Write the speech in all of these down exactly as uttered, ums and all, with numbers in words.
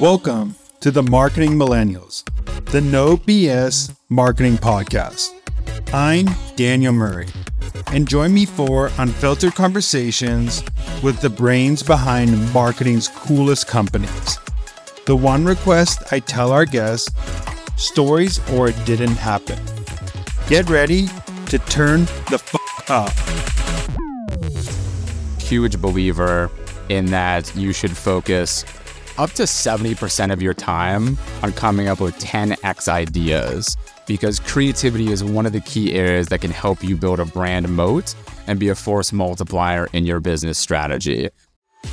Welcome to the Marketing Millennials, the No B S Marketing Podcast. I'm Daniel Murray, and join me for unfiltered conversations with the brains behind marketing's coolest companies. The one request I tell our guests, stories or it didn't happen. Get ready to turn the fuck up. Huge believer in that you should focus up to seventy percent of your time on coming up with ten x ideas, because creativity is one of the key areas that can help you build a brand moat and be a force multiplier in your business strategy.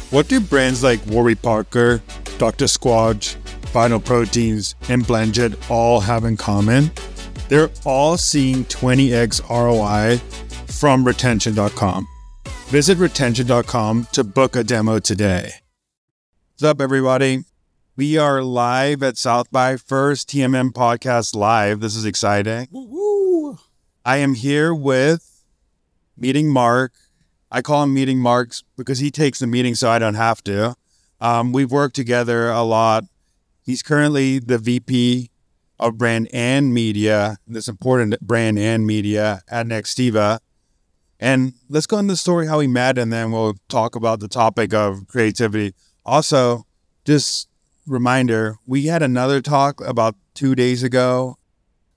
What do brands like Warby Parker, Doctor Squatch, Vital Proteins, and BlendJet all have in common? They're all seeing twenty x R O I from retention dot com. Visit retention dot com to book a demo today. What's up, everybody? We are live at South by First T M M Podcast Live. This is exciting. Woo-woo. I am here with Meeting Mark. I call him Meeting Marks because he takes the meeting so I don't have to. Um, we've worked together a lot. He's currently the V P of brand and media, this important brand and media at Nextiva. And let's go into the story how we met, and then we'll talk about the topic of creativity. Also, just reminder, we had another talk about two days ago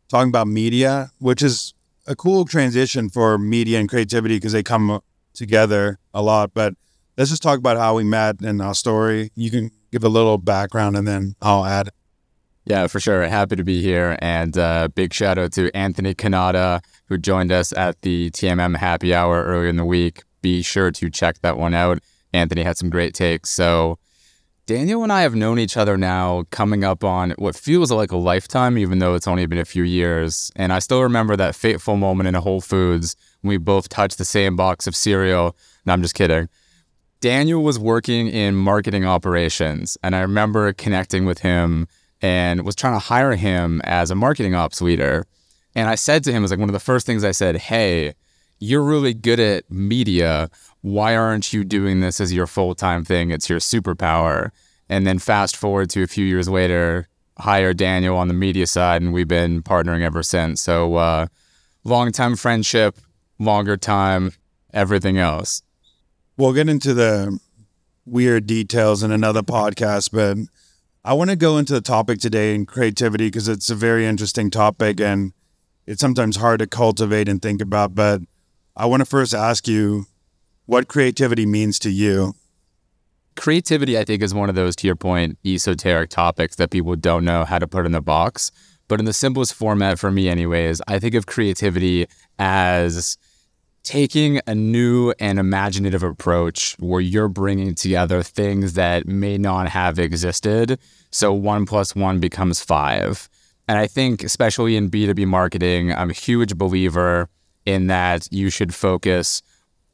talking about media, which is a cool transition for media and creativity because they come together a lot. But let's just talk about how we met and our story. You can give a little background and then I'll add. Yeah, for sure. Happy to be here. And uh, big shout out to Anthony Cannata, who joined us at the T M M happy hour earlier in the week. Be sure to check that one out. Anthony had some great takes. So Daniel and I have known each other now coming up on what feels like a lifetime, even though it's only been a few years. And I still remember that fateful moment in a Whole Foods when we both touched the same box of cereal. No, I'm just kidding. Daniel was working in marketing operations, and I remember connecting with him and was trying to hire him as a marketing ops leader. And I said to him, it was like one of the first things I said, hey, you're really good at media. Why aren't you doing this as your full-time thing? It's your superpower. And then fast forward to a few years later, hire Daniel on the media side, and we've been partnering ever since. So uh, long-time friendship, longer time, everything else. We'll get into the weird details in another podcast, but I want to go into the topic today in creativity because it's a very interesting topic and it's sometimes hard to cultivate and think about. But I want to first ask you what creativity means to you. Creativity, I think, is one of those, to your point, esoteric topics that people don't know how to put in the box. But in the simplest format for me anyways, I think of creativity as taking a new and imaginative approach where you're bringing together things that may not have existed. So one plus one becomes five. And I think especially in B two B marketing, I'm a huge believer in that you should focus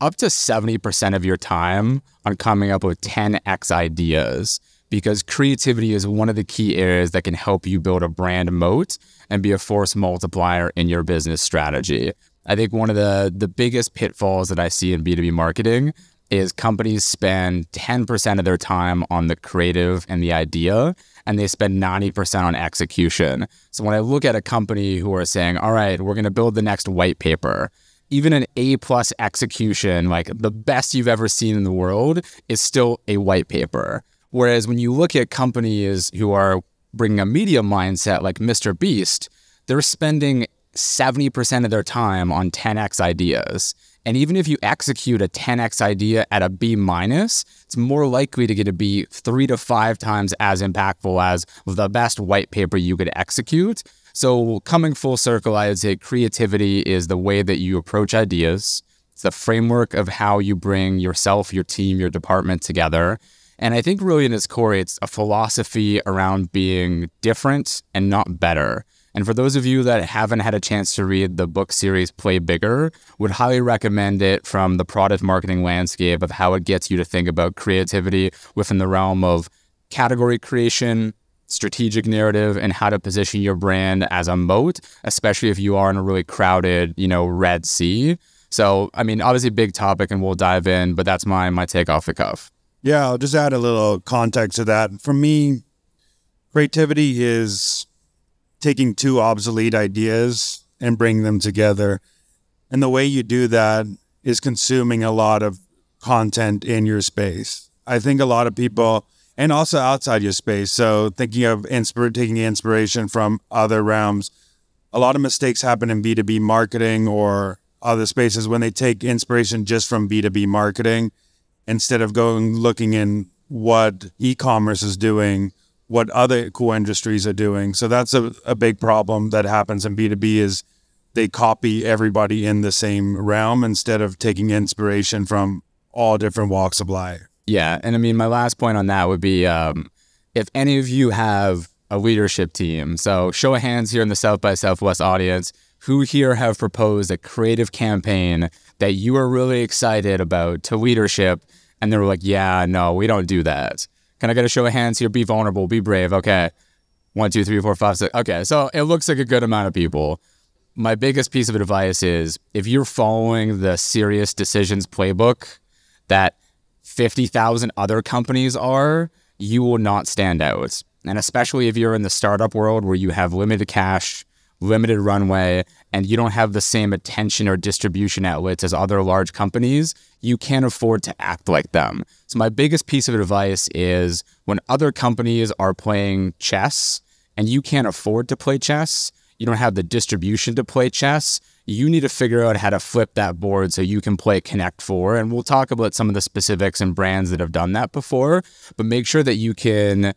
up to seventy percent of your time on coming up with ten x ideas, because creativity is one of the key areas that can help you build a brand moat and be a force multiplier in your business strategy. I think one of the, the biggest pitfalls that I see in B two B marketing is companies spend ten percent of their time on the creative and the idea, and they spend ninety percent on execution. So when I look at a company who are saying, all right, we're going to build the next white paper, even an A-plus execution, like the best you've ever seen in the world, is still a white paper. Whereas when you look at companies who are bringing a media mindset like Mister Beast, they're spending seventy percent of their time on ten x ideas. And even if you execute a ten x idea at a B minus, it's more likely to get a B three to five times as impactful as the best white paper you could execute. So coming full circle, I would say creativity is the way that you approach ideas. It's the framework of how you bring yourself, your team, your department together. And I think really in its core, it's a philosophy around being different and not better. And for those of you that haven't had a chance to read the book series Play Bigger, would highly recommend it from the product marketing landscape of how it gets you to think about creativity within the realm of category creation, strategic narrative, and how to position your brand as a moat, especially if you are in a really crowded, you know, Red Sea. So, I mean, obviously big topic and we'll dive in, but that's my my take off the cuff. Yeah, I'll just add a little context to that. For me, Creativity is taking two obsolete ideas and bringing them together. And the way you do that is consuming a lot of content in your space. I think a lot of people, and also outside your space, so thinking of inspir- taking inspiration from other realms, a lot of mistakes happen in B two B marketing or other spaces when they take inspiration just from B two B marketing instead of going looking in what e-commerce is doing, what other cool industries are doing. So that's a, a big problem that happens in B two B is they copy everybody in the same realm instead of taking inspiration from all different walks of life. Yeah. And I mean, my last point on that would be um, if any of you have a leadership team, so show of hands here in the South by Southwest audience, who here have proposed a creative campaign that you are really excited about to leadership and they were like, yeah, no, we don't do that. Can I get a show of hands here? Be vulnerable. Be brave. Okay. One, two, three, four, five, six. Okay. So it looks like a good amount of people. My biggest piece of advice is if you're following the Serious Decisions Playbook that fifty thousand other companies are, you will not stand out. And especially if you're in the startup world where you have limited cash, limited runway, and you don't have the same attention or distribution outlets as other large companies, you can't afford to act like them. So my biggest piece of advice is when other companies are playing chess and you can't afford to play chess, you don't have the distribution to play chess, you need to figure out how to flip that board so you can play Connect Four. And we'll talk about some of the specifics and brands that have done that before, but make sure that you can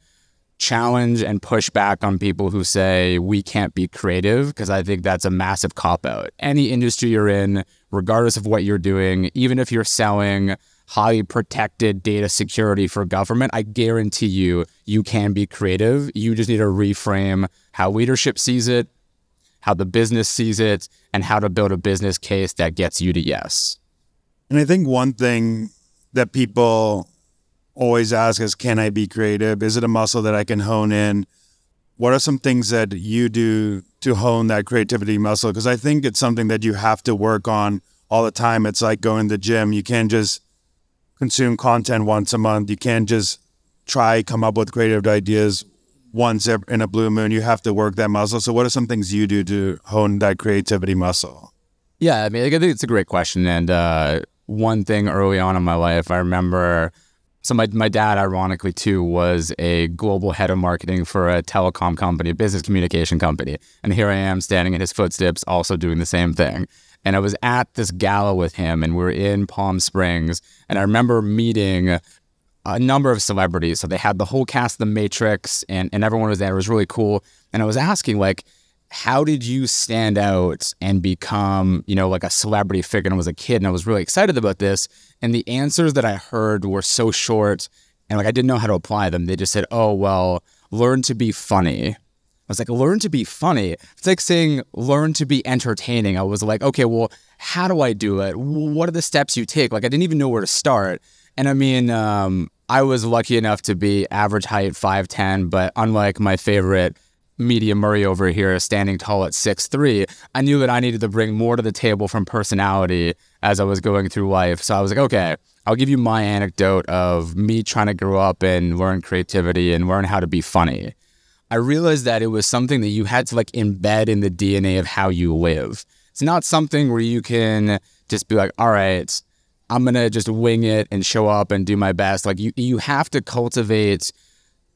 challenge and push back on people who say we can't be creative, because I think that's a massive cop-out. Any industry you're in, regardless of what you're doing, even if you're selling highly protected data security for government, I guarantee you, you can be creative. You just need to reframe how leadership sees it, how the business sees it, and how to build a business case that gets you to yes. And I think one thing that people always ask is, can I be creative? Is it a muscle that I can hone in? What are some things that you do to hone that creativity muscle? Because I think it's something that you have to work on all the time. It's like going to the gym. You can't just consume content once a month. You can't just try come up with creative ideas once in a blue moon. You have to work that muscle. So what are some things you do to hone that creativity muscle? Yeah, I mean, I think it's a great question. And uh, one thing early on in my life, I remember... So my my dad, ironically, too, was a global head of marketing for a telecom company, a business communication company. And here I am standing in his footsteps, also doing the same thing. And I was at this gala with him, and we were in Palm Springs. And I remember meeting a number of celebrities. So they had the whole cast of The Matrix, and, and everyone was there. It was really cool. And I was asking, like, how did you stand out and become, you know, like a celebrity figure? And I was a kid and I was really excited about this. And the answers that I heard were so short and like, I didn't know how to apply them. They just said, oh, well, learn to be funny. I was like, learn to be funny. It's like saying, learn to be entertaining. I was like, okay, well, how do I do it? What are the steps you take? Like, I didn't even know where to start. And I mean, um, I was lucky enough to be average height five ten, but unlike my favorite Media Murray over here standing tall at six three, I knew that I needed to bring more to the table from personality as I was going through life. So I was like, okay, I'll give you my anecdote of me trying to grow up and learn creativity and learn how to be funny. I realized that it was something that you had to like embed in the D N A of how you live. It's not something where you can just be like, all right, I'm going to just wing it and show up and do my best. Like you, you have to cultivate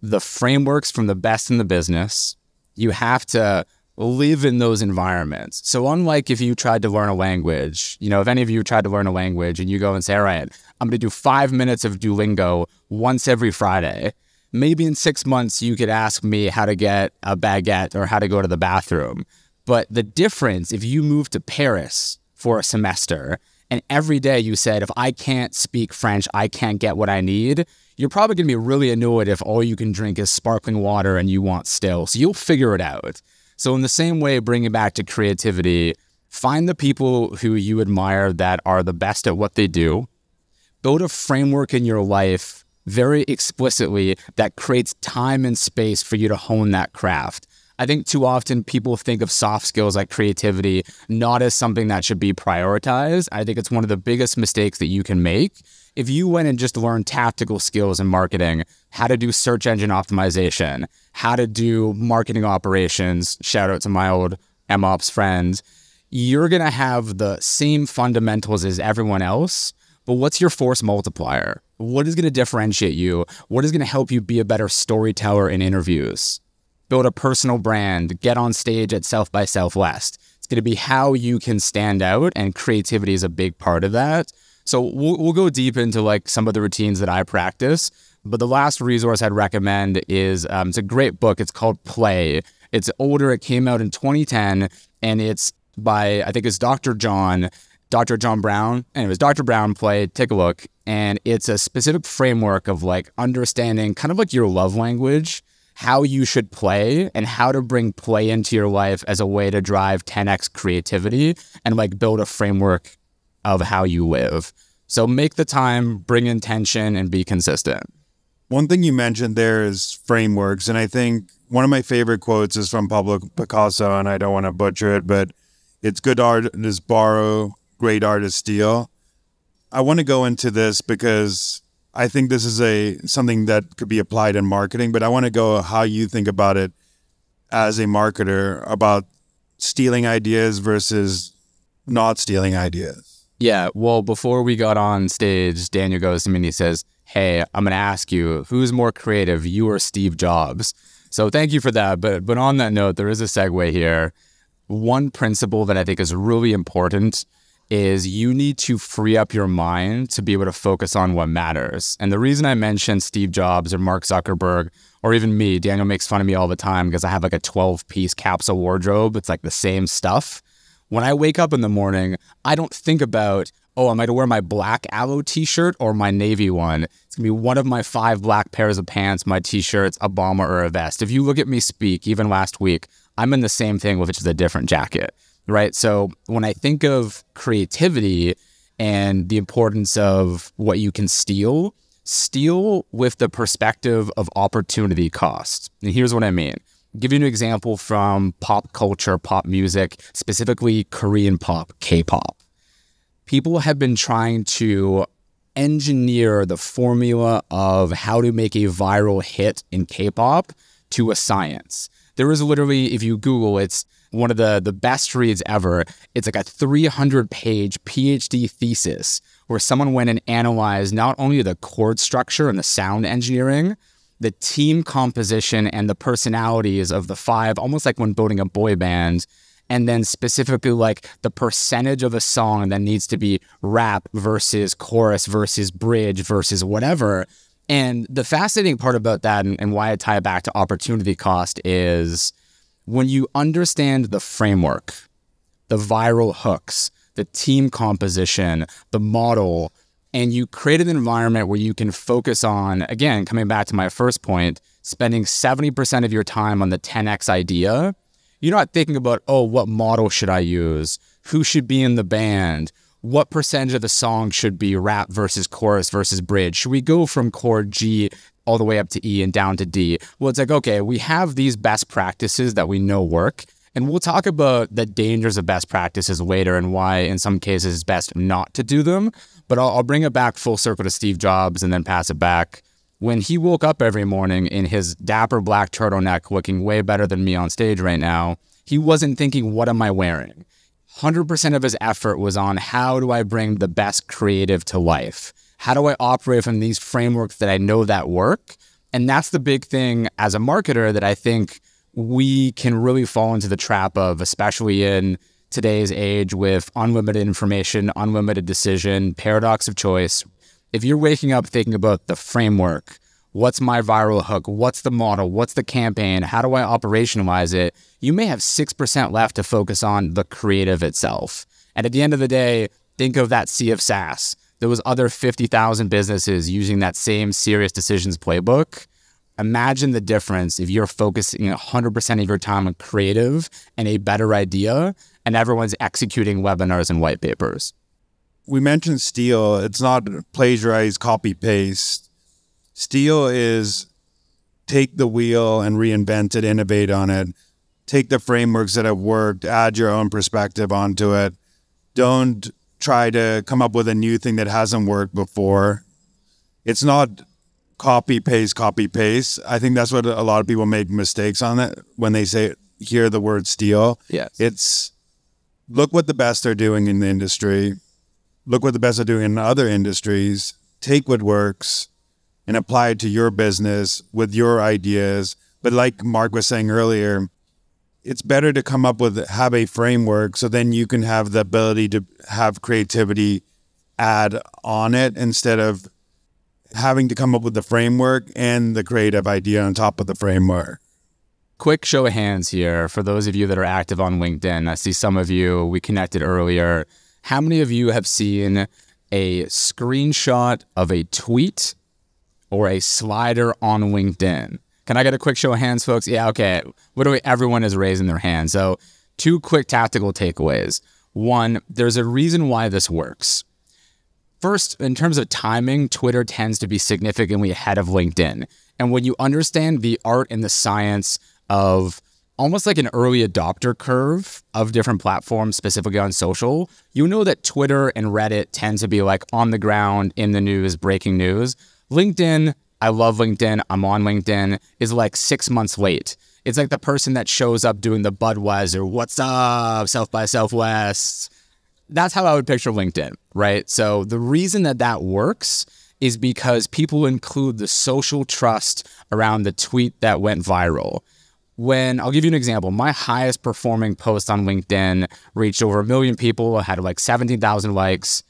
the frameworks from the best in the business. You have to live in those environments. So unlike if you tried to learn a language, you know, if any of you tried to learn a language and you go and say, all right, I'm going to do five minutes of Duolingo once every Friday, maybe in six months you could ask me how to get a baguette or how to go to the bathroom. But the difference, if you move to Paris for a semester and every day you said, if I can't speak French, I can't get what I need, you're probably going to be really annoyed if all you can drink is sparkling water and you want still. So you'll figure it out. So in the same way, bringing back to creativity, find the people who you admire that are the best at what they do. Build a framework in your life very explicitly that creates time and space for you to hone that craft. I think too often people think of soft skills like creativity not as something that should be prioritized. I think it's one of the biggest mistakes that you can make. If you went and just learned tactical skills in marketing, how to do search engine optimization, how to do marketing operations, shout out to my old MOps friends, you're going to have the same fundamentals as everyone else. But what's your force multiplier? What is going to differentiate you? What is going to help you be a better storyteller in interviews? Build a personal brand, get on stage at South by Southwest. It's going to be how you can stand out, and creativity is a big part of that. So we'll, we'll go deep into like some of the routines that I practice. But the last resource I'd recommend is, um, it's a great book. It's called Play. It's older. It came out in twenty ten, and it's by, I think it's Doctor John, Dr. John Brown. Anyways, Doctor Brown, Play, take a look. And it's a specific framework of like understanding kind of like your love language, how you should play, and how to bring play into your life as a way to drive ten X creativity and like build a framework of how you live. So make the time, bring intention, and be consistent. One thing you mentioned there is frameworks. And I think one of my favorite quotes is from Pablo Picasso, and I don't want to butcher it, but it's good artists borrow, great artists steal. I want to go into this because I think this is a something that could be applied in marketing, but I want to go how you think about it as a marketer about stealing ideas versus not stealing ideas. Yeah, well, before we got on stage, Daniel goes to me and he says, hey, I'm going to ask you, who's more creative, you or Steve Jobs? So thank you for that. But but on that note, there is a segue here. One principle that I think is really important is you need to free up your mind to be able to focus on what matters. And the reason I mentioned Steve Jobs or Mark Zuckerberg or even me, Daniel makes fun of me all the time because I have like a twelve-piece capsule wardrobe. It's like the same stuff. When I wake up in the morning, I don't think about, oh, am I going to wear my black Alo t-shirt or my navy one? It's going to be one of my five black pairs of pants, my t-shirts, a bomber, or a vest. If you look at me speak, even last week, I'm in the same thing with just a different jacket, right? So when I think of creativity and the importance of what you can steal, steal with the perspective of opportunity cost. And here's what I mean. Give you an example from pop culture, pop music, specifically Korean pop, K-pop. People have been trying to engineer the formula of how to make a viral hit in K-pop to a science. There is literally, if you Google, it's one of the, the best reads ever. It's like a three hundred page PhD thesis where someone went and analyzed not only the chord structure and the sound engineering, the team composition and the personalities of the five, almost like when building a boy band, and then specifically like the percentage of a song that needs to be rap versus chorus versus bridge versus whatever. And the fascinating part about that and, and why I tie it back to opportunity cost is when you understand the framework, the viral hooks, the team composition, the model, and you create an environment where you can focus on, again, coming back to my first point, spending seventy percent of your time on the ten X idea. You're not thinking about, oh, what model should I use? Who should be in the band? What percentage of the song should be rap versus chorus versus bridge? Should we go from chord G all the way up to E and down to D? Well, it's like, okay, we have these best practices that we know work. And we'll talk about the dangers of best practices later and why, in some cases, it's best not to do them. But I'll, I'll bring it back full circle to Steve Jobs and then pass it back. When he woke up every morning in his dapper black turtleneck looking way better than me on stage right now, he wasn't thinking, what am I wearing? one hundred percent of his effort was on how do I bring the best creative to life? How do I operate from these frameworks that I know that work? And that's the big thing as a marketer that I think we can really fall into the trap of, especially in today's age with unlimited information, unlimited decision, paradox of choice. If you're waking up thinking about the framework, what's my viral hook? What's the model? What's the campaign? How do I operationalize it? You may have six percent left to focus on the creative itself. And at the end of the day, think of that sea of SaaS. There was other fifty thousand businesses using that same Serious Decisions Playbook. Imagine the difference if you're focusing one hundred percent of your time on creative and a better idea, and everyone's executing webinars and white papers. We mentioned steal. It's not plagiarize, copy, paste. Steal is take the wheel and reinvent it, innovate on it. take the frameworks that have worked, add your own perspective onto it. Don't try to come up with a new thing that hasn't worked before. It's not copy, paste, copy, paste. I think that's what a lot of people make mistakes on it when they say hear the word steal. Yes. It's look what the best are doing in the industry. Look what the best are doing in other industries. Take what works and apply it to your business with your ideas. But like Mark was saying earlier, it's better to come up with, have a framework so then you can have the ability to have creativity add on it instead of having to come up with the framework and the creative idea on top of the framework. Quick show of hands here. For those of you that are active on LinkedIn, I see some of you, we connected earlier. How many of you have seen a screenshot of a tweet or a slider on LinkedIn? Can I get a quick show of hands, folks? Yeah, okay. What do we, everyone is raising their hand. So two quick tactical takeaways. One, there's a reason why this works. First, in terms of timing, Twitter tends to be significantly ahead of LinkedIn. And when you understand the art and the science of almost like an early adopter curve of different platforms, specifically on social, you know that Twitter and Reddit tend to be like on the ground, in the news, breaking news. LinkedIn, I love LinkedIn, I'm on LinkedIn, is like six months late. It's like the person that shows up doing the Budweiser, what's up, South by Southwest. That's how I would picture LinkedIn, right? So the reason that that works is because people include the social trust around the tweet that went viral. When, I'll give you an example, my highest performing post on LinkedIn reached over a million people, had like seventeen thousand likes.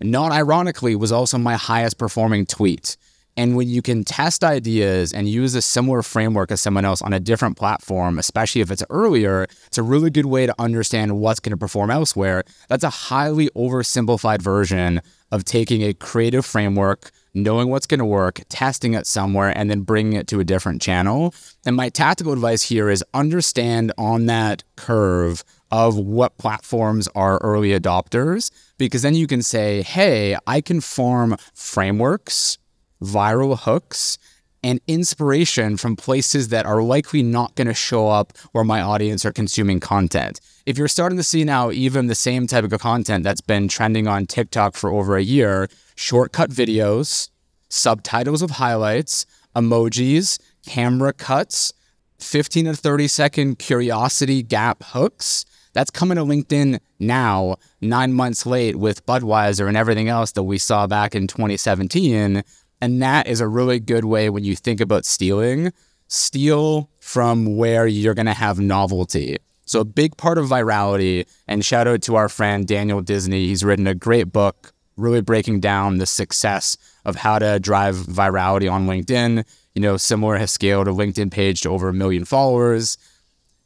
Not ironically, was also my highest performing tweet. And when you can test ideas and use a similar framework as someone else on a different platform, especially if it's earlier, it's a really good way to understand what's going to perform elsewhere. That's a highly oversimplified version of taking a creative framework, knowing what's going to work, testing it somewhere, and then bringing it to a different channel. And my tactical advice here is understand on that curve of what platforms are early adopters, because then you can say, hey, I can farm frameworks, viral hooks, and inspiration from places that are likely not going to show up where my audience are consuming content. If you're starting to see now even the same type of content that's been trending on TikTok for over a year, shortcut videos, subtitles of highlights, emojis, camera cuts, fifteen to thirty second curiosity gap hooks, that's coming to LinkedIn now, nine months late with Budweiser and everything else that we saw back in twenty seventeen. And that is a really good way when you think about stealing. Steal from where you're going to have novelty. So a big part of virality, and shout out to our friend Daniel Disney. He's written a great book really breaking down the success of how to drive virality on LinkedIn. You know, similar has scaled a LinkedIn page to over a million followers.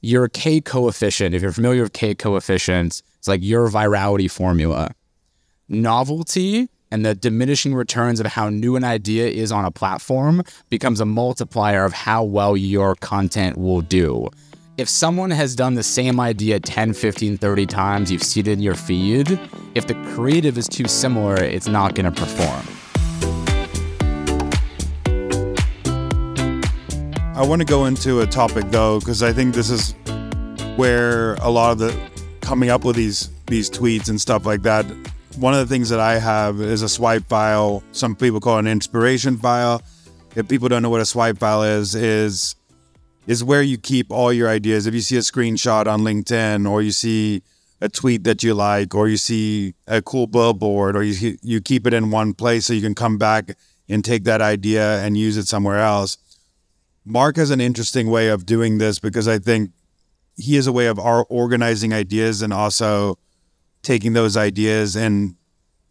Your K coefficient, if you're familiar with K coefficients, it's like your virality formula. Novelty and the diminishing returns of how new an idea is on a platform becomes a multiplier of how well your content will do. If someone has done the same idea ten, fifteen, thirty times, you've seen it in your feed, if the creative is too similar, it's not going to perform. I want to go into a topic though, because I think this is where a lot of the coming up with these these tweets and stuff like that. One of the things that I have is a swipe file. Some people call it an inspiration file. If people don't know what a swipe file is, is is where you keep all your ideas. If you see a screenshot on LinkedIn, or you see a tweet that you like, or you see a cool billboard, or you you keep it in one place so you can come back and take that idea and use it somewhere else. Mark has an interesting way of doing this because I think he has a way of organizing ideas and also taking those ideas and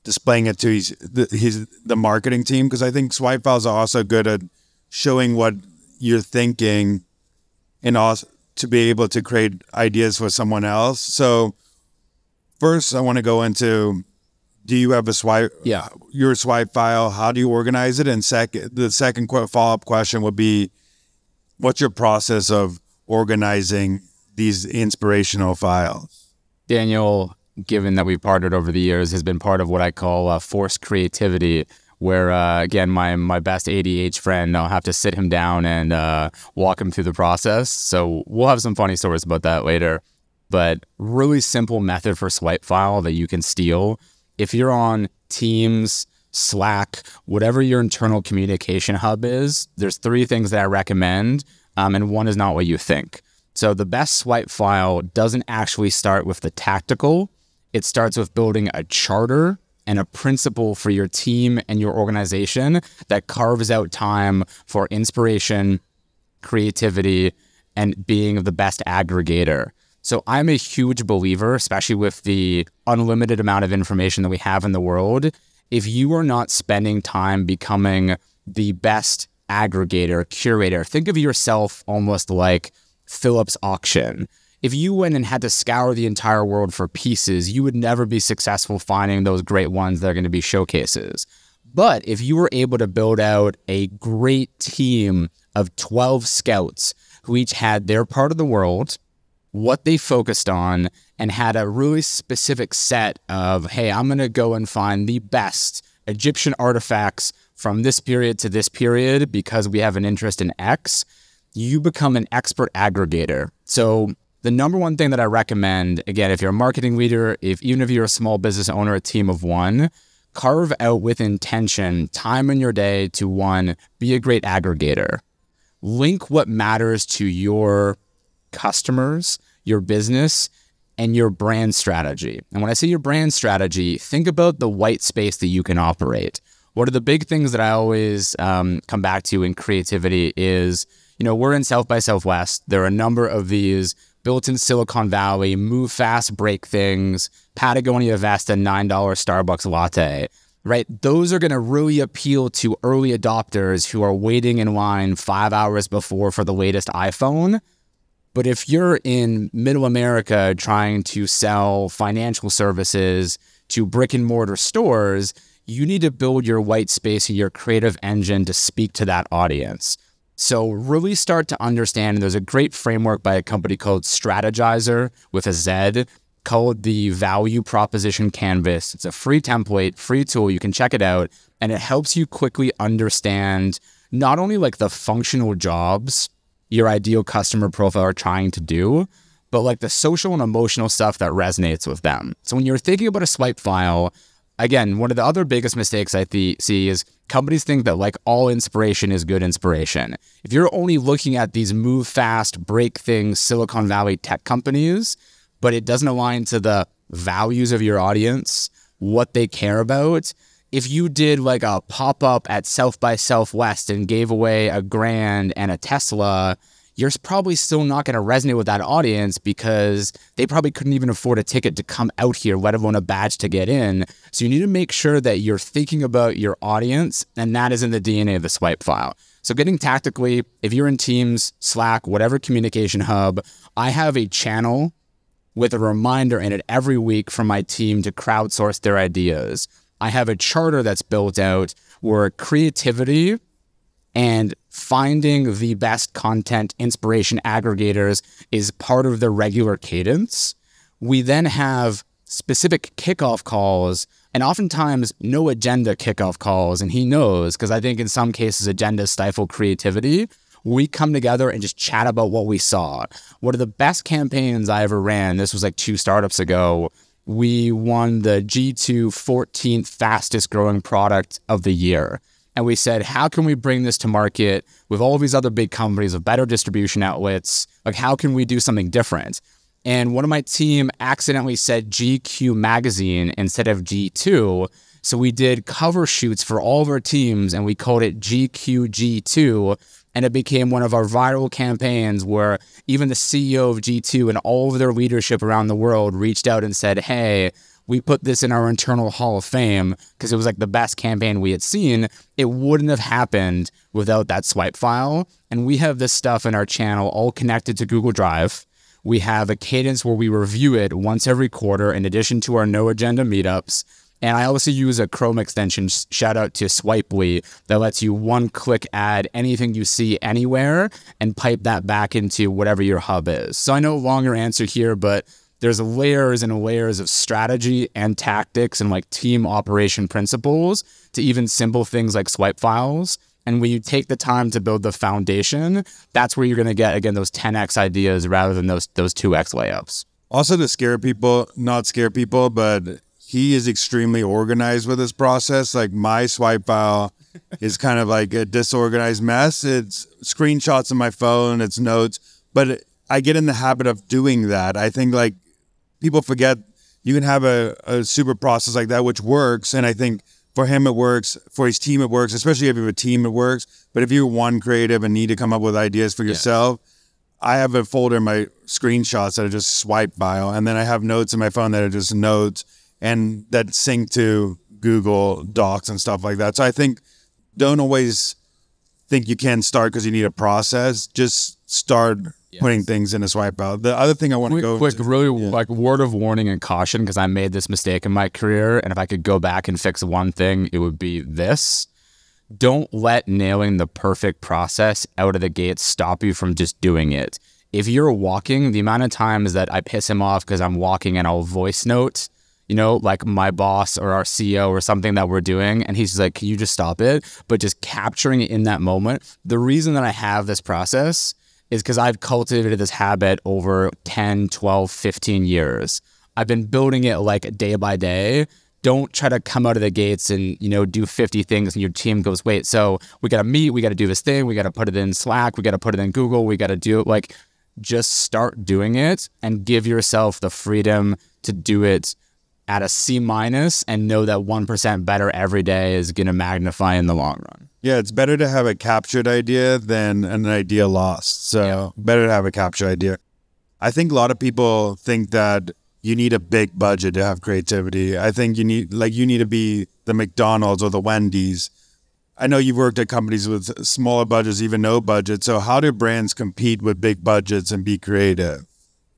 displaying it to his the, his, the marketing team. Because I think swipe files are also good at showing what you're thinking and also to be able to create ideas for someone else. So first I want to go into, do you have a swipe, yeah. your swipe file? How do you organize it? And second, the second follow-up question would be, what's your process of organizing these inspirational files? Daniel, given that we've partnered over the years, has been part of what I call uh, forced creativity, where, uh, again, my my best A D H friend, I'll have to sit him down and uh, walk him through the process. So we'll have some funny stories about that later. But really simple method for swipe file that you can steal. If you're on Teams, Slack, whatever your internal communication hub is, there's three things that I recommend, um, and one is not what you think. So the best swipe file doesn't actually start with the tactical. It starts with building a charter and a principle for your team and your organization that carves out time for inspiration, creativity, and being the best aggregator. So I'm a huge believer, especially with the unlimited amount of information that we have in the world, if you are not spending time becoming the best aggregator, curator, think of yourself almost like Phillips Auction. If you went and had to scour the entire world for pieces, you would never be successful finding those great ones that are going to be showcases. But if you were able to build out a great team of twelve scouts who each had their part of the world, what they focused on, and had a really specific set of, hey, I'm going to go and find the best Egyptian artifacts from this period to this period because we have an interest in X, you become an expert aggregator. So the number one thing that I recommend, again, if you're a marketing leader, if even if you're a small business owner, a team of one, carve out with intention time in your day to, one, be a great aggregator. Link what matters to your customers, your business, and your brand strategy. And when I say your brand strategy, think about the white space that you can operate. What are the big things that I always um, come back to in creativity is, you know, we're in South by Southwest. There are a number of these built in Silicon Valley, move fast, break things, Patagonia Vesta, nine dollar Starbucks latte, right? Those are going to really appeal to early adopters who are waiting in line five hours before for the latest iPhone. But if you're in middle America trying to sell financial services to brick and mortar stores, you need to build your white space and your creative engine to speak to that audience. So really start to understand, and there's a great framework by a company called Strategizer with a Z called the Value Proposition Canvas. It's a free template, free tool. You can check it out. And it helps you quickly understand not only like the functional jobs your ideal customer profile are trying to do, but like the social and emotional stuff that resonates with them. So when you're thinking about a swipe file, again, one of the other biggest mistakes I th- see is companies think that like all inspiration is good inspiration. If you're only looking at these move fast, break things, Silicon Valley tech companies, but it doesn't align to the values of your audience, what they care about. If you did like a pop up at South by Southwest and gave away a grand and a Tesla, you're probably still not going to resonate with that audience because they probably couldn't even afford a ticket to come out here, let alone a badge to get in. So you need to make sure that you're thinking about your audience, and that is in the D N A of the swipe file. So getting tactically, if you're in Teams, Slack, whatever communication hub, I have a channel with a reminder in it every week for my team to crowdsource their ideas. I have a charter that's built out where creativity and finding the best content, inspiration aggregators is part of the regular cadence. We then have specific kickoff calls and oftentimes no agenda kickoff calls. And he knows, because I think in some cases, agendas stifle creativity. We come together and just chat about what we saw. What are the best campaigns I ever ran? This was like two startups ago. We won the G two fourteenth fastest growing product of the year. And we said, how can we bring this to market with all these other big companies with better distribution outlets? Like, how can we do something different? And one of my team accidentally said G Q magazine instead of G two. So we did cover shoots for all of our teams and we called it G Q G two. And it became one of our viral campaigns where even the C E O of G two and all of their leadership around the world reached out and said, hey, we put this in our internal Hall of Fame because it was like the best campaign we had seen. It wouldn't have happened without that swipe file. And we have this stuff in our channel all connected to Google Drive. We have a cadence where we review it once every quarter in addition to our no agenda meetups. And I also use a Chrome extension, shout out to Swipely, that lets you one click add anything you see anywhere and pipe that back into whatever your hub is. So I know longer answer here, but there's layers and layers of strategy and tactics and like team operation principles to even simple things like swipe files. And when you take the time to build the foundation, that's where you're going to get, again, those ten X ideas rather than those those two X layups. Also to scare people, not scare people, but he is extremely organized with this process. Like my swipe file is kind of like a disorganized mess. It's screenshots on my phone, it's notes, but I get in the habit of doing that. I think like people forget you can have a, a super process like that, which works. And I think for him, it works. For his team, it works. Especially if you have a team, it works. But if you're one creative and need to come up with ideas for yourself, yes. I have a folder in my screenshots that are just swipe bio. And then I have notes in my phone that are just notes and that sync to Google Docs and stuff like that. So I think don't always think you can start because you need a process. Just start yes. putting things in a swipe bio. The other thing I want to go quick, to, really yeah. like word of warning and caution, because I made this mistake in my career. And if I could go back and fix one thing, it would be this. Don't let nailing the perfect process out of the gate stop you from just doing it. If you're walking, the amount of times that I piss him off because I'm walking and I'll voice note, you know, like my boss or our C E O or something that we're doing, and he's like, can you just stop it? But just capturing it in that moment. The reason that I have this process is because I've cultivated this habit over ten, twelve, fifteen years. I've been building it like day by day. Don't try to come out of the gates and, you know, do fifty things and your team goes, wait, so we got to meet, we got to do this thing, we got to put it in Slack, we got to put it in Google, we got to do it. Like, just start doing it and give yourself the freedom to do it at a C minus and know that one percent better every day is going to magnify in the long run. Yeah, it's better to have a captured idea than an idea lost. So yeah. better to have a captured idea. I think a lot of people think that you need a big budget to have creativity. I think you need, like, you need to be the McDonald's or the Wendy's. I know you've worked at companies with smaller budgets, even no budget. So how do brands compete with big budgets and be creative?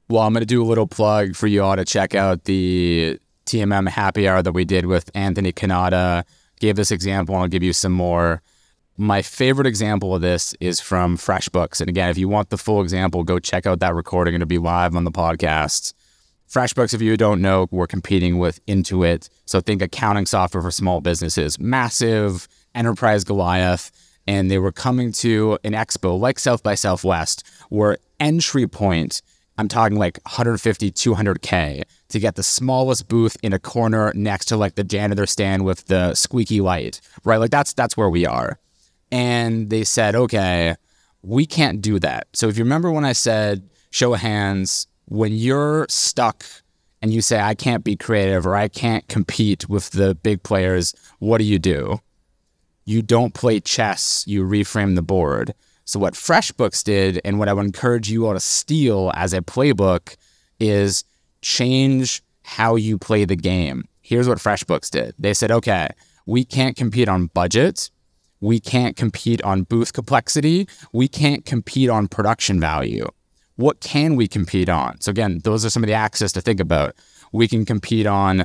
Well, I'm going to do a little plug for you all to check out the T M M happy hour that we did with Anthony Cannata. Gave this example, and I'll give you some more. My favorite example of this is from FreshBooks. And again, if you want the full example, go check out that recording. It'll be live on the podcast. FreshBooks, if you don't know, we're competing with Intuit. So think accounting software for small businesses, massive enterprise Goliath. And they were coming to an expo like South by Southwest, where entry point, I'm talking like one fifty, two hundred K to get the smallest booth in a corner next to like the janitor stand with the squeaky light, right? Like that's that's where we are. And they said, okay, we can't do that. So if you remember when I said, show of hands, when you're stuck and you say, I can't be creative or I can't compete with the big players, what do you do? You don't play chess, you reframe the board. So what FreshBooks did and what I would encourage you all to steal as a playbook is change how you play the game. Here's what FreshBooks did. They said, okay, we can't compete on budget. We can't compete on booth complexity. We can't compete on production value. What can we compete on? So again, those are some of the axes to think about. We can compete on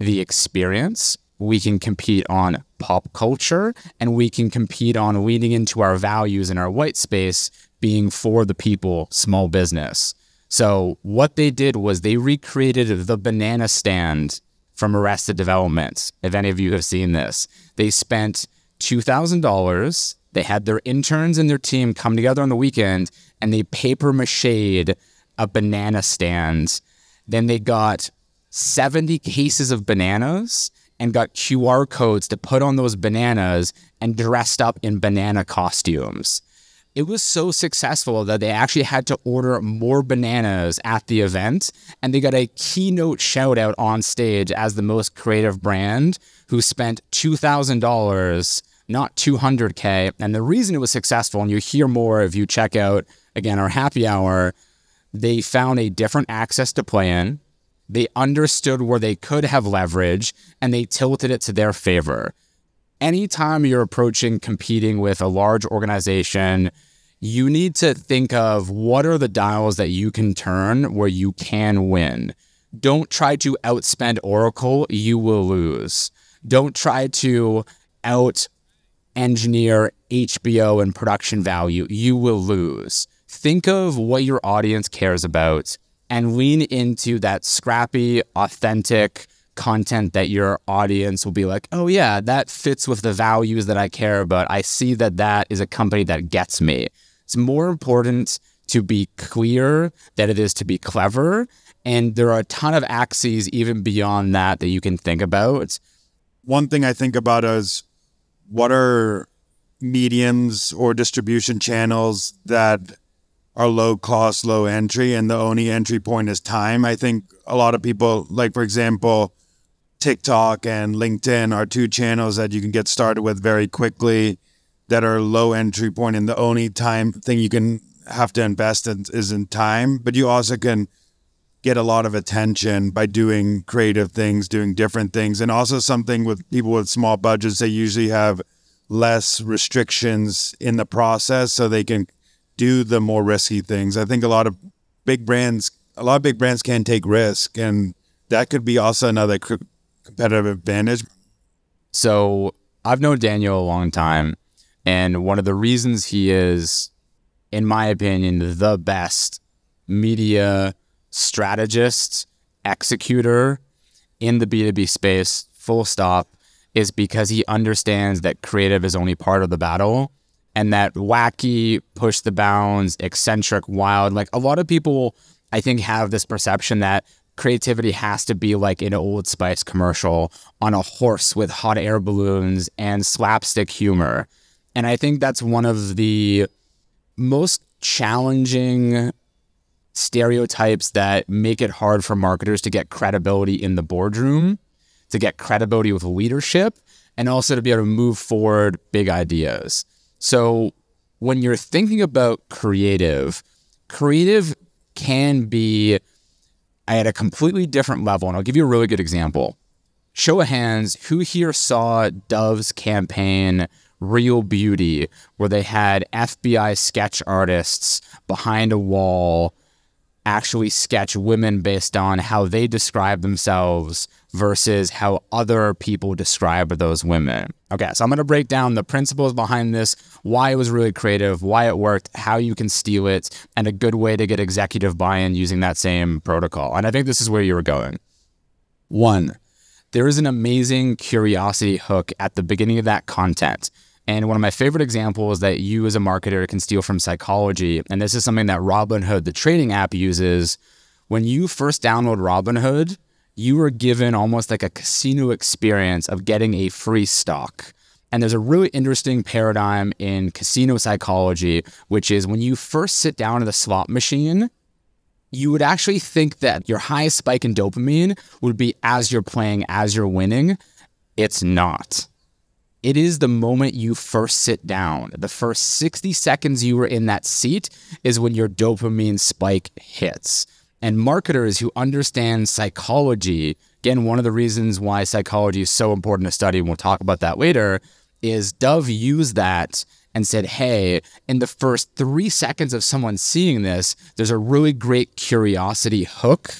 the experience, we can compete on pop culture, and we can compete on leaning into our values and our white space being for the people, small business. So what they did was they recreated the banana stand from Arrested Development, if any of you have seen this. They spent two thousand dollars. They had their interns and their team come together on the weekend and they paper mache'd a banana stand. Then they got seventy cases of bananas and got Q R codes to put on those bananas and dressed up in banana costumes. It was so successful that they actually had to order more bananas at the event, and they got a keynote shout out on stage as the most creative brand who spent two thousand dollars, not two hundred K. And the reason it was successful, and you hear more if you check out, again, our happy hour, they found a different access to play in. They understood where they could have leverage, and they tilted it to their favor. Anytime you're approaching competing with a large organization, you need to think of what are the dials that you can turn where you can win. Don't try to outspend Oracle. You will lose. Don't try to out engineer H B O and production value. You will lose. Think of what your audience cares about. and lean into that scrappy, authentic content that your audience will be like, oh yeah, that fits with the values that I care about. I see that that is a company that gets me. It's more important to be clear than it is to be clever. And there are a ton of axes even beyond that that you can think about. One thing I think about is what are mediums or distribution channels that are low cost, low entry, and the only entry point is time. I think a lot of people, like for example, TikTok and LinkedIn are two channels that you can get started with very quickly that are low entry point, and the only time thing you can have to invest in is in time. But you also can get a lot of attention by doing creative things, doing different things. And also something with people with small budgets, they usually have less restrictions in the process so they can do the more risky things. I think a lot of big brands, a lot of big brands can take risk, and that could be also another competitive advantage. So I've known Daniel a long time, and one of the reasons he is, in my opinion, the best media strategist, executor in the B two B space, full stop, is because he understands that creative is only part of the battle, and that wacky, push the bounds, eccentric, wild, like a lot of people, I think, have this perception that creativity has to be like an Old Spice commercial on a horse with hot air balloons and slapstick humor. And I think that's one of the most challenging stereotypes that make it hard for marketers to get credibility in the boardroom, to get credibility with leadership, and also to be able to move forward big ideas. So when you're thinking about creative, creative can be at a completely different level. And I'll give you a really good example. Show of hands, who here saw Dove's campaign Real Beauty, where they had F B I sketch artists behind a wall actually sketch women based on how they describe themselves versus how other people describe those women? Okay, so I'm going to break down the principles behind this, why it was really creative, why it worked, how you can steal it, and a good way to get executive buy-in using that same protocol. And I think this is where you were going. One, there is an amazing curiosity hook at the beginning of that content. And one of my favorite examples that you as a marketer can steal from psychology, and this is something that Robinhood, the trading app, uses. When you first download Robinhood, you are given almost like a casino experience of getting a free stock. And there's a really interesting paradigm in casino psychology, which is when you first sit down at the slot machine, you would actually think that your highest spike in dopamine would be as you're playing, as you're winning. It's not. It is the moment you first sit down. The first sixty seconds you were in that seat is when your dopamine spike hits. And marketers who understand psychology, again, one of the reasons why psychology is so important to study, and we'll talk about that later, is Dove used that and said, hey, in the first three seconds of someone seeing this, there's a really great curiosity hook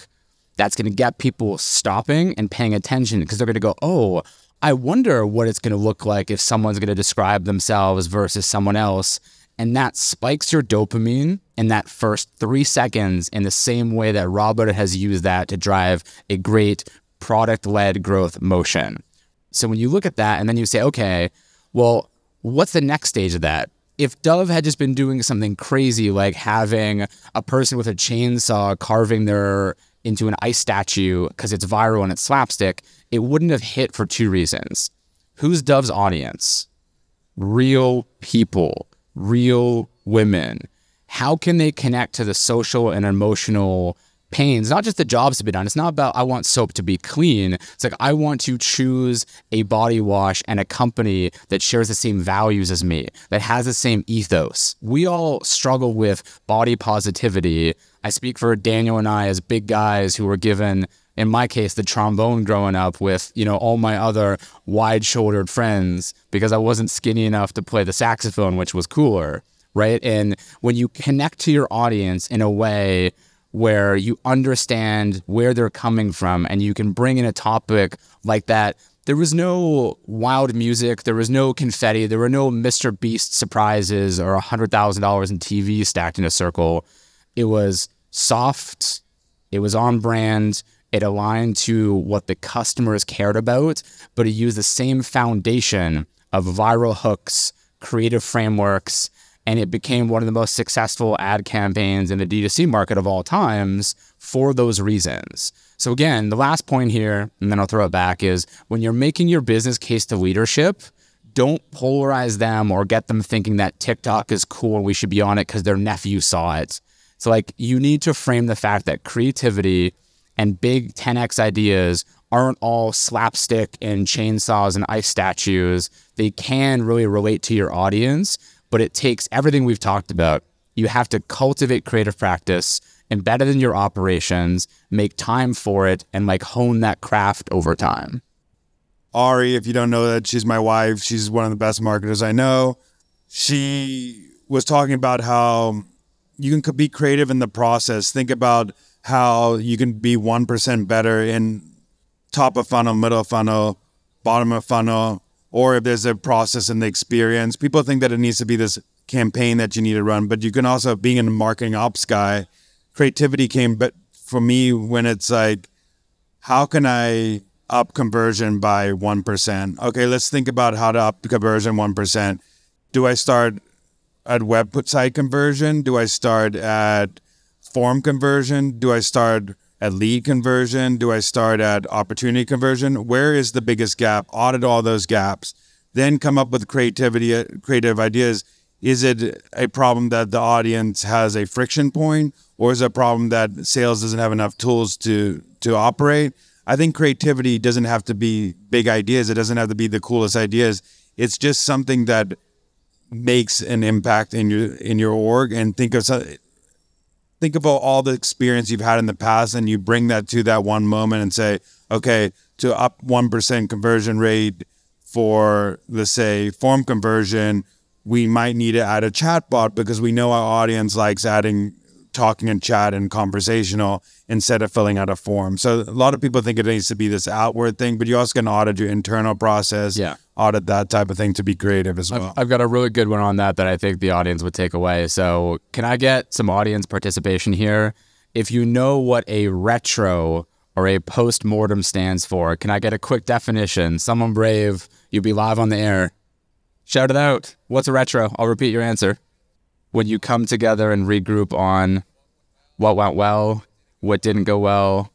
that's going to get people stopping and paying attention, because they're going to go, oh, I wonder what it's going to look like if someone's going to describe themselves versus someone else. And that spikes your dopamine in that first three seconds in the same way that Robert has used that to drive a great product-led growth motion. So when you look at that and then you say, okay, well, what's the next stage of that? If Dove had just been doing something crazy like having a person with a chainsaw carving their into an ice statue because it's viral and it's slapstick, it wouldn't have hit for two reasons. Who's Dove's audience? Real people, real women. How can they connect to the social and emotional pains? Not just the jobs to be done. It's not about, I want soap to be clean. It's like, I want to choose a body wash and a company that shares the same values as me, that has the same ethos. We all struggle with body positivity. I speak for Daniel and I as big guys who were given, in my case, the trombone growing up with, you know, all my other wide-shouldered friends because I wasn't skinny enough to play the saxophone, which was cooler, right? And when you connect to your audience in a way where you understand where they're coming from and you can bring in a topic like that, there was no wild music, there was no confetti, there were no Mister Beast surprises or one hundred thousand dollars in T V stacked in a circle. It was soft, It was on brand. It aligned to what the customers cared about, but it used the same foundation of viral hooks, creative frameworks, and it became one of the most successful ad campaigns in the D two C market of all times for those reasons. So again, the last point here, and then I'll throw it back, is when you're making your business case to leadership, don't polarize them or get them thinking that TikTok is cool and we should be on it because their nephew saw it. So like, you need to frame the fact that creativity and big ten X ideas aren't all slapstick and chainsaws and ice statues. They can really relate to your audience, but it takes everything we've talked about. You have to cultivate creative practice, embed it in your operations, make time for it, and like hone that craft over time. Ari, if you don't know that, she's my wife. She's one of the best marketers I know. She was talking about how you can be creative in the process. Think about how you can be one percent better in top of funnel, middle of funnel, bottom of funnel, or if there's a process in the experience. People think that it needs to be this campaign that you need to run, but you can also, being a marketing ops guy, creativity came but for me when it's like, how can I up conversion by one percent? Okay, let's think about how to up conversion one percent. Do I start at website conversion? Do I start at form conversion? Do I start at lead conversion? Do I start at opportunity conversion? Where is the biggest gap? Audit all those gaps. Then come up with creativity, creative ideas. Is it a problem that the audience has a friction point, or is it a problem that sales doesn't have enough tools to, to operate? I think creativity doesn't have to be big ideas. It doesn't have to be the coolest ideas. It's just something that makes an impact in your in your org, and think of something. Think about all the experience you've had in the past, and you bring that to that one moment and say, okay, to up one percent conversion rate for, let's say, form conversion, we might need to add a chat bot because we know our audience likes adding talking and chat and conversational instead of filling out a form. So a lot of people think it needs to be this outward thing, but you also can audit your internal process, yeah. audit that type of thing to be creative as well. I've, I've got a really good one on that that I think the audience would take away. So can I get some audience participation here? If you know what a retro or a post-mortem stands for, can I get a quick definition? Someone brave, you'll be live on the air. Shout it out. What's a retro? I'll repeat your answer. When you come together and regroup on what went well, what didn't go well,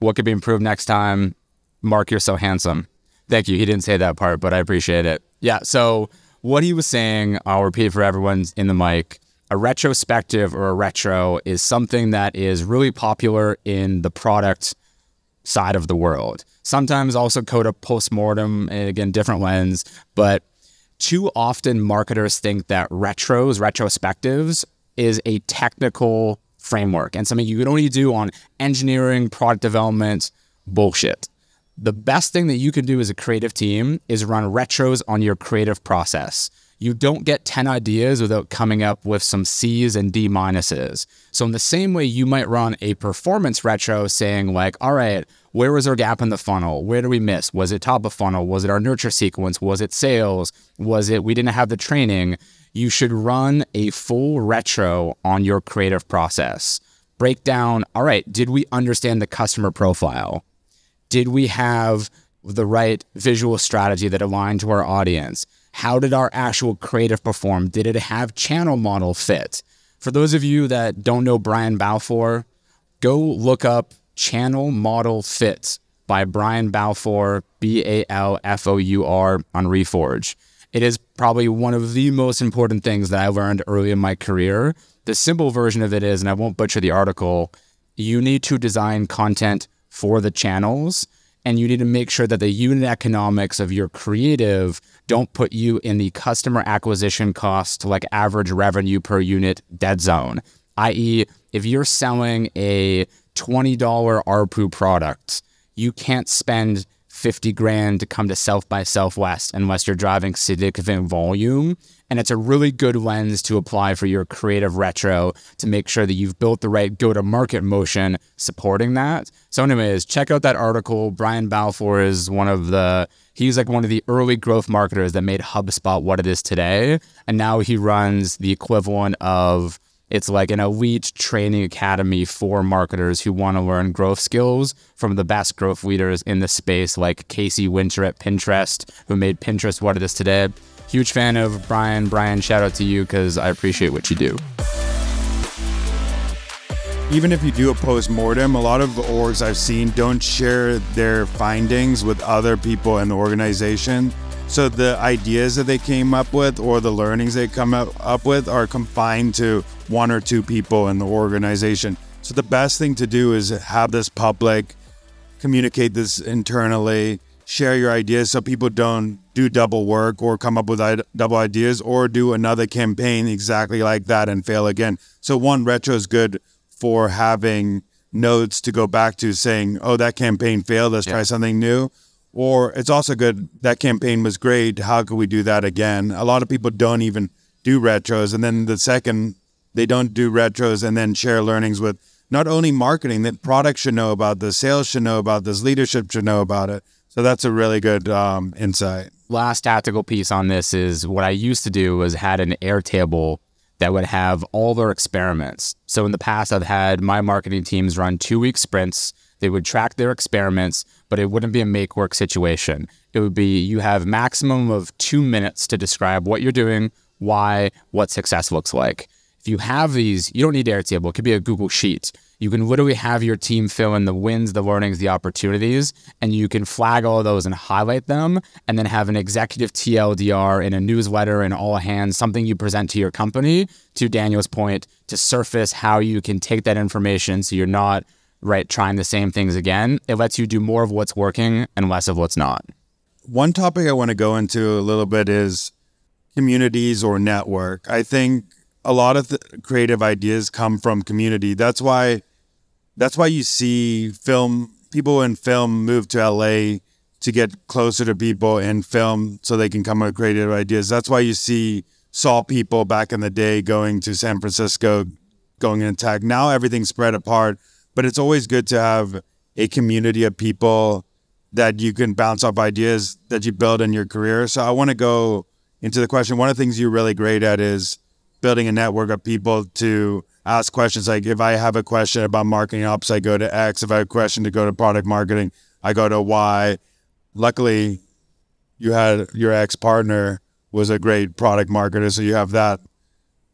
what could be improved next time. Mark, you're so handsome. Thank you. He didn't say that part, but I appreciate it. Yeah, so what he was saying, I'll repeat for everyone's in the mic. A retrospective or a retro is something that is really popular in the product side of the world. Sometimes also code a postmortem, and again, different lens, but too often marketers think that retros, retrospectives, is a technical framework and something you can only do on engineering, product development, bullshit. The best thing that you can do as a creative team is run retros on your creative process. You don't get ten ideas without coming up with some C's and D minuses. So in the same way you might run a performance retro saying like, all right, where was our gap in the funnel? Where did we miss? Was it top of funnel? Was it our nurture sequence? Was it sales? Was it we didn't have the training? You should run a full retro on your creative process. Break down, all right, did we understand the customer profile? Did we have the right visual strategy that aligned to our audience? How did our actual creative perform? Did it have channel model fit? For those of you that don't know Brian Balfour, go look up Channel Model Fit by Brian Balfour, B A L F O U R, on Reforge. It is probably one of the most important things that I learned early in my career. The simple version of it is, and I won't butcher the article, you need to design content for the channels, and you need to make sure that the unit economics of your creative don't put you in the customer acquisition cost to like average revenue per unit dead zone, that is if you're selling a twenty dollars A R P U product, you can't spend fifty grand to come to South by Southwest unless you're driving significant volume. And it's a really good lens to apply for your creative retro to make sure that you've built the right go-to-market motion supporting that. So anyways, check out that article. Brian Balfour is one of the, he's like one of the early growth marketers that made HubSpot what it is today. And now he runs the equivalent of It's like an elite training academy for marketers who want to learn growth skills from the best growth leaders in the space, like Casey Winter at Pinterest, who made Pinterest what it is today. Huge fan of Brian. Brian, shout out to you because I appreciate what you do. Even if you do a post-mortem, a lot of orgs I've seen don't share their findings with other people in the organization. So the ideas that they came up with or the learnings they come up with are confined to one or two people in the organization. So the best thing to do is have this public, communicate this internally, share your ideas so people don't do double work or come up with ide- double ideas or do another campaign exactly like that and fail again. So one retro is good for having notes to go back to saying, oh, that campaign failed, let's yeah. try something new. Or it's also good, that campaign was great, how could we do that again? A lot of people don't even do retros. And then the second, they don't do retros and then share learnings with not only marketing, that product should know about this, sales should know about this, leadership should know about it. So that's a really good um, insight. Last tactical piece on this is what I used to do was had an Airtable that would have all their experiments. So in the past, I've had my marketing teams run two-week sprints. They would track their experiments, but it wouldn't be a make-work situation. It would be you have maximum of two minutes to describe what you're doing, why, what success looks like. If you have these, you don't need Airtable. It could be a Google Sheet. You can literally have your team fill in the wins, the learnings, the opportunities, and you can flag all of those and highlight them, and then have an executive T L D R in a newsletter and all hands, something you present to your company, to Daniel's point, to surface how you can take that information so you're not right, trying the same things again. It lets you do more of what's working and less of what's not. One topic I want to go into a little bit is communities or network. I think a lot of creative ideas come from community. That's why that's why you see film people in film move to L A to get closer to people in film so they can come up with creative ideas. That's why you see saw people back in the day going to San Francisco, going in tech. Now everything's spread apart. But it's always good to have a community of people that you can bounce off ideas that you build in your career. So I want to go into the question. One of the things you're really great at is building a network of people to ask questions. Like if I have a question about marketing ops, I go to X. If I have a question to go to product marketing, I go to Y. Luckily, you had your ex-partner was a great product marketer. So you have that.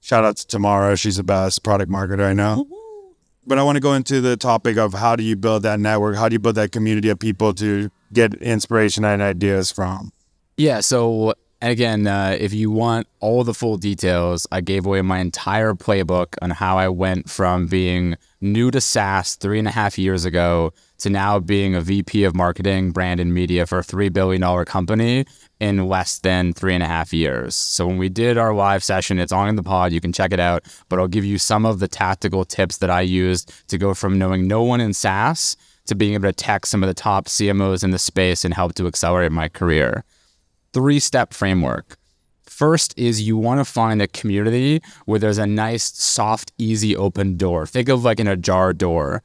Shout out to Tamara. She's the best product marketer I know. But I want to go into the topic of how do you build that network? How do you build that community of people to get inspiration and ideas from? Yeah. So again, uh, if you want all the full details, I gave away my entire playbook on how I went from being new to SaaS three and a half years ago to now being a V P of marketing, brand, and media for a three billion dollars company in less than three and a half years. So when we did our live session, it's on in the pod, you can check it out, but I'll give you some of the tactical tips that I used to go from knowing no one in SaaS to being able to tech some of the top C M Os in the space and help to accelerate my career. Three-step framework. First is you want to find a community where there's a nice, soft, easy, open door. Think of like an ajar door.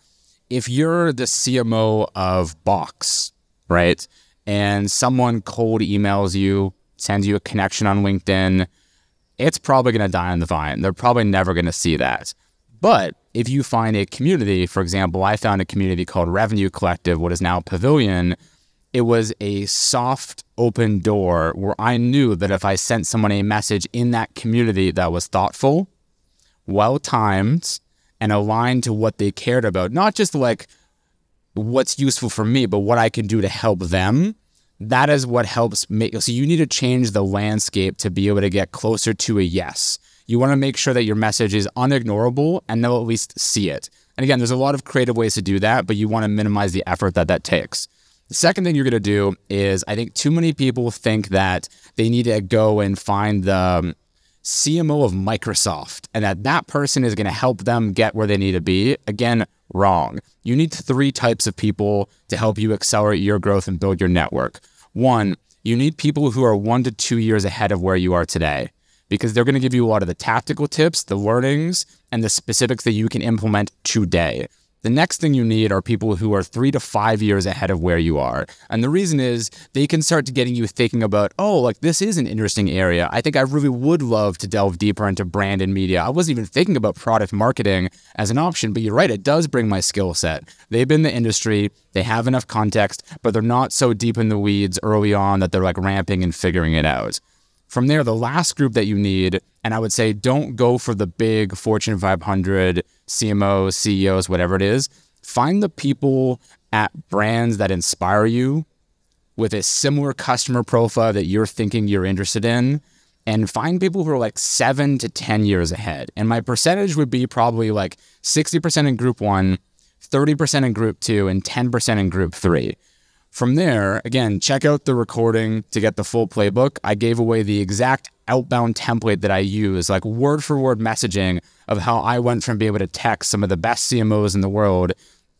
If you're the C M O of Box, right, and someone cold emails you, sends you a connection on LinkedIn, it's probably going to die on the vine. They're probably never going to see that. But if you find a community, for example, I found a community called Revenue Collective, what is now Pavilion. It was a soft, open door where I knew that if I sent someone a message in that community that was thoughtful, well-timed, and aligned to what they cared about, not just like what's useful for me, but what I can do to help them, that is what helps make... So you need to change the landscape to be able to get closer to a yes. You want to make sure that your message is unignorable and they'll at least see it. And again, there's a lot of creative ways to do that, but you want to minimize the effort that that takes. The second thing you're going to do is I think too many people think that they need to go and find the C M O of Microsoft and that that person is going to help them get where they need to be. Again, wrong. You need three types of people to help you accelerate your growth and build your network. One, you need people who are one to two years ahead of where you are today, because they're going to give you a lot of the tactical tips, the learnings, and the specifics that you can implement today. The next thing you need are people who are three to five years ahead of where you are. And the reason is they can start to getting you thinking about, oh, like this is an interesting area. I think I really would love to delve deeper into brand and media. I wasn't even thinking about product marketing as an option, but you're right, it does bring my skill set. They've been in the industry, they have enough context, but they're not so deep in the weeds early on that they're like ramping and figuring it out. From there, the last group that you need, and I would say don't go for the big Fortune five hundred, C M Os, C E Os, whatever it is. Find the people at brands that inspire you with a similar customer profile that you're thinking you're interested in, and find people who are like seven to ten years ahead. And my percentage would be probably like sixty percent in group one, thirty percent in group two, and ten percent in group three. From there, again, check out the recording to get the full playbook. I gave away the exact outbound template that I use, like word for word messaging of how I went from being able to text some of the best C M Os in the world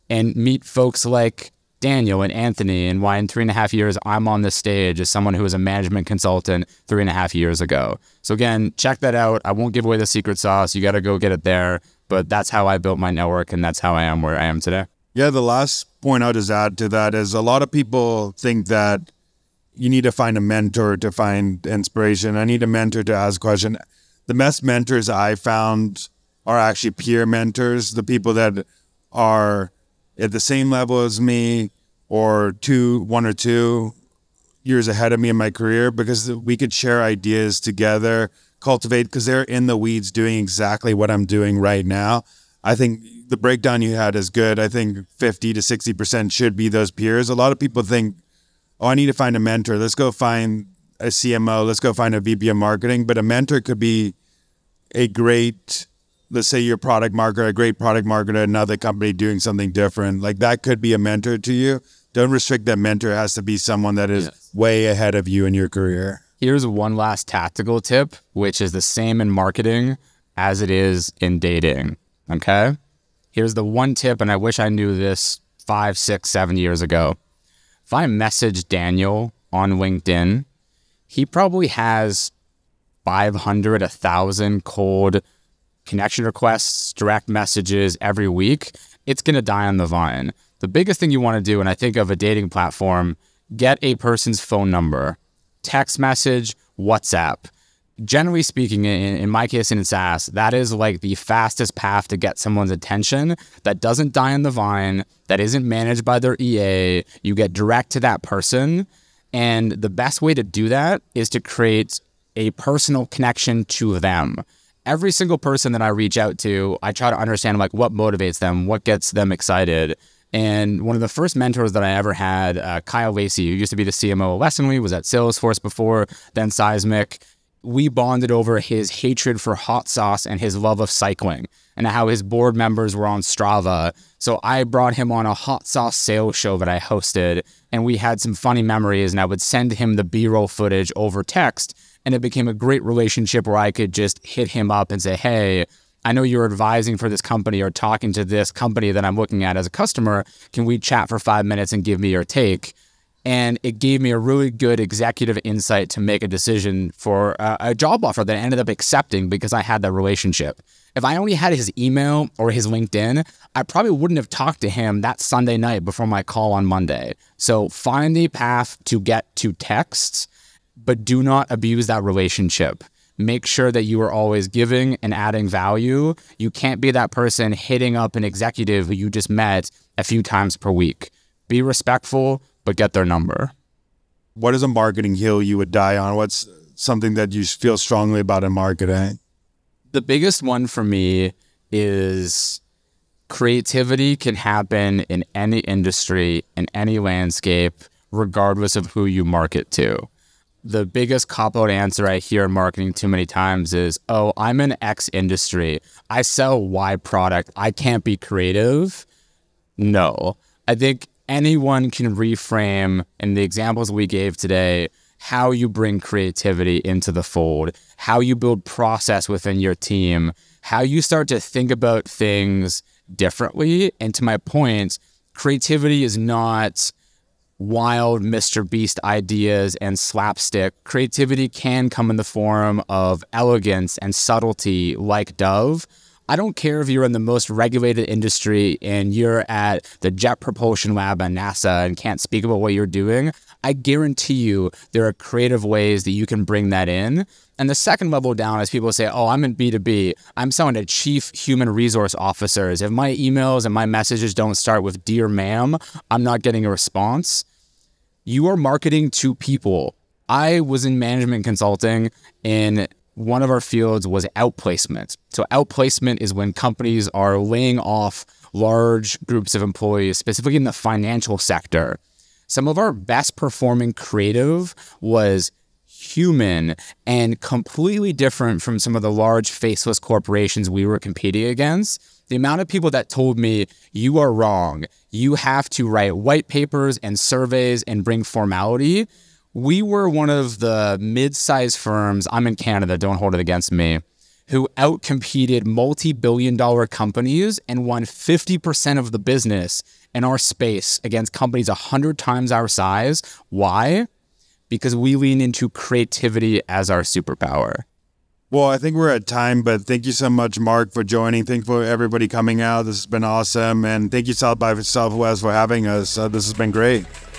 and meet folks like Daniel and Anthony, and why in three and a half years I'm on this stage as someone who was a management consultant three and a half years ago. So again, check that out. I won't give away the secret sauce. You got to go get it there. But that's how I built my network, and that's how I am where I am today. Yeah, the last point I'll just add to that is a lot of people think that you need to find a mentor to find inspiration. I need a mentor to ask a question. The best mentors I found are actually peer mentors, the people that are at the same level as me or two, one or two years ahead of me in my career, because we could share ideas together, cultivate, because they're in the weeds doing exactly what I'm doing right now. I think the breakdown you had is good. I think fifty to sixty percent should be those peers. A lot of people think, oh, I need to find a mentor. Let's go find a C M O. Let's go find a V P of marketing. But a mentor could be a great, let's say you're a product marketer, a great product marketer at another company doing something different. Like that could be a mentor to you. Don't restrict that mentor. It has to be someone that is yes. way ahead of you in your career. Here's one last tactical tip, which is the same in marketing as it is in dating. Okay? Here's the one tip, and I wish I knew this five, six, seven years ago. If I message Daniel on LinkedIn, he probably has five hundred, one thousand cold connection requests, direct messages every week. It's going to die on the vine. The biggest thing you want to do, and I think of a dating platform, get a person's phone number, text message, WhatsApp. Generally speaking, in, in my case, in SaaS, that is like the fastest path to get someone's attention that doesn't die on the vine, that isn't managed by their E A. You get direct to that person. And the best way to do that is to create a personal connection to them. Every single person that I reach out to, I try to understand like what motivates them, what gets them excited. And one of the first mentors that I ever had, uh, Kyle Lacey, who used to be the C M O of Lessonly, was at Salesforce before, then Seismic. We bonded over his hatred for hot sauce and his love of cycling and how his board members were on Strava. So I brought him on a hot sauce sales show that I hosted, and we had some funny memories, and I would send him the B-roll footage over text, and it became a great relationship where I could just hit him up and say, hey, I know you're advising for this company or talking to this company that I'm looking at as a customer. Can we chat for five minutes and give me your take? And it gave me a really good executive insight to make a decision for a, a job offer that I ended up accepting because I had that relationship. If I only had his email or his LinkedIn, I probably wouldn't have talked to him that Sunday night before my call on Monday. So find the path to get to texts, but do not abuse that relationship. Make sure that you are always giving and adding value. You can't be that person hitting up an executive who you just met a few times per week. Be respectful, but get their number. What is a marketing hill you would die on? What's something that you feel strongly about in marketing? The biggest one for me is creativity can happen in any industry, in any landscape, regardless of who you market to. The biggest cop-out answer I hear in marketing too many times is, oh, I'm in X industry. I sell Y product. I can't be creative. No. I think anyone can reframe, in the examples we gave today, how you bring creativity into the fold, how you build process within your team, how you start to think about things differently. And to my point, creativity is not wild Mister Beast ideas and slapstick. Creativity can come in the form of elegance and subtlety like Dove. I don't care if you're in the most regulated industry and you're at the Jet Propulsion Lab at NASA and can't speak about what you're doing. I guarantee you there are creative ways that you can bring that in. And the second level down is people say, oh, I'm in B two B. I'm selling to chief human resource officers. If my emails and my messages don't start with dear ma'am, I'm not getting a response. You are marketing to people. I was in management consulting, and one of our fields was outplacement. So outplacement is when companies are laying off large groups of employees, specifically in the financial sector. Some of our best performing creative was human and completely different from some of the large faceless corporations we were competing against. The amount of people that told me, you are wrong, you have to write white papers and surveys and bring formality. We were one of the mid-sized firms, I'm in Canada, don't hold it against me, who outcompeted multi-billion dollar companies and won fifty percent of the business in our space against companies one hundred times our size. Why? Because we lean into creativity as our superpower. Well, I think we're at time, but thank you so much, Mark, for joining. Thank you for everybody coming out. This has been awesome. And thank you, South by Southwest, for having us. Uh, this has been great.